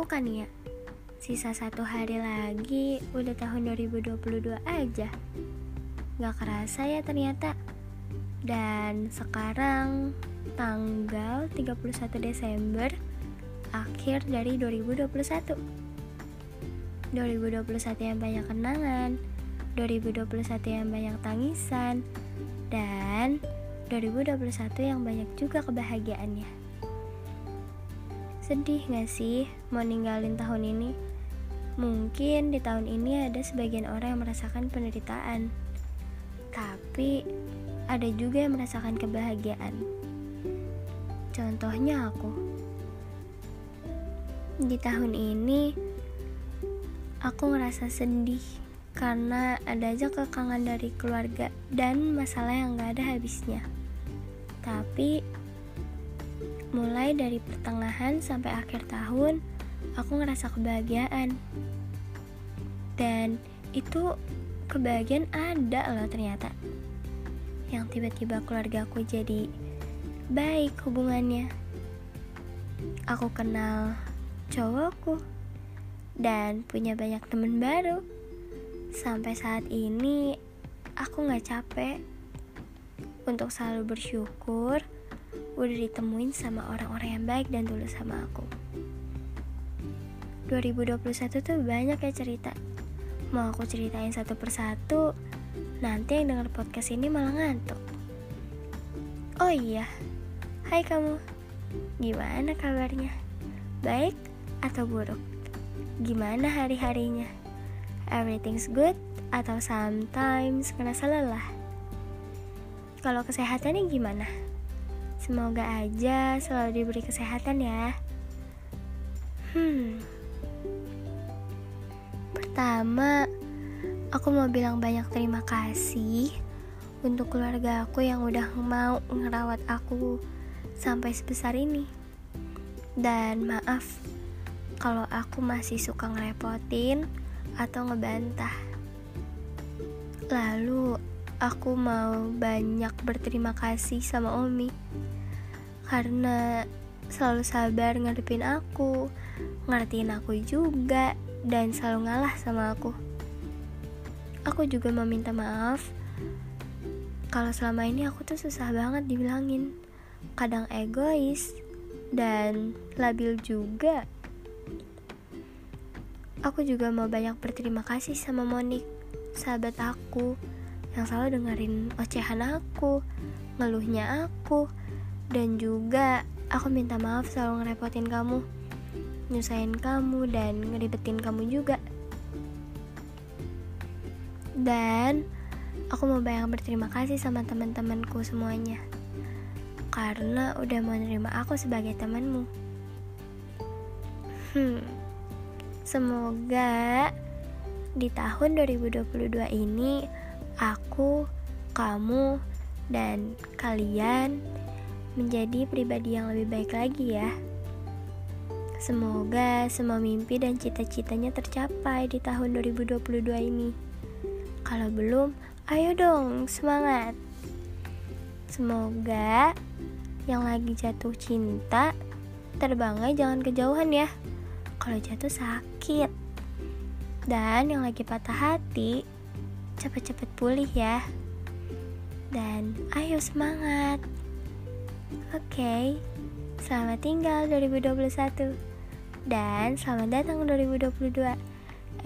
lakukan ya? Sisa 1 hari lagi, udah tahun 2022 aja. Gak kerasa ya ternyata. Dan sekarang tanggal 31 Desember akhir dari 2021. 2021 yang banyak kenangan, 2021 yang banyak tangisan, dan 2021 yang banyak juga kebahagiaannya. Sedih gak sih mau ninggalin tahun ini? Mungkin di tahun ini ada sebagian orang yang merasakan penderitaan, tapi ada juga yang merasakan kebahagiaan. Contohnya aku. Di tahun ini aku ngerasa sedih karena ada aja kekangan dari keluarga dan masalah yang gak ada habisnya. Tapi mulai dari pertengahan sampai akhir tahun aku ngerasa kebahagiaan. Dan itu kebahagiaan ada loh ternyata. Yang tiba-tiba keluarga aku jadi baik hubungannya. Aku kenal cowokku dan punya banyak teman baru. Sampai saat ini aku gak capek untuk selalu bersyukur udah ditemuin sama orang-orang yang baik dan tulus sama aku. 2021 tuh banyak ya cerita. Mau aku ceritain satu persatu, nanti yang denger podcast ini malah ngantuk. Oh iya, hai kamu, gimana kabarnya? Baik atau buruk? Gimana hari-harinya? Everything's good atau sometimes ngerasa lelah? Kalau kesehatannya gimana? Semoga aja selalu diberi kesehatan ya. Pertama, aku mau bilang banyak terima kasih untuk keluarga aku yang udah mau ngerawat aku sampai sebesar ini. Dan maaf kalau aku masih suka ngerepotin atau ngebantah. Lalu aku mau banyak berterima kasih sama Omi karena selalu sabar ngadepin aku, ngertiin aku juga, dan selalu ngalah sama aku. Aku juga meminta maaf kalau selama ini aku tuh susah banget dibilangin, kadang egois dan labil juga. Aku juga mau banyak berterima kasih sama Monik, sahabat aku, yang selalu dengerin ocehan aku, ngeluhnya aku. Dan juga aku minta maaf selalu ngerepotin kamu, nyusahin kamu, dan ngeribetin kamu juga. Dan aku mau banyak berterima kasih sama teman-temanku semuanya karena udah menerima aku sebagai temanmu. Semoga di tahun 2022 ini aku, kamu, dan kalian menjadi pribadi yang lebih baik lagi ya. Semoga semua mimpi dan cita-citanya tercapai di tahun 2022 ini. Kalau belum, ayo dong, semangat. Semoga yang lagi jatuh cinta, terbangnya jangan kejauhan ya. Kalau jatuh sakit. Dan yang lagi patah hati, cepet-cepet pulih ya. Dan ayo semangat. Oke, selamat tinggal 2021. Dan selamat datang 2022.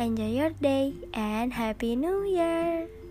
Enjoy your day and Happy New Year!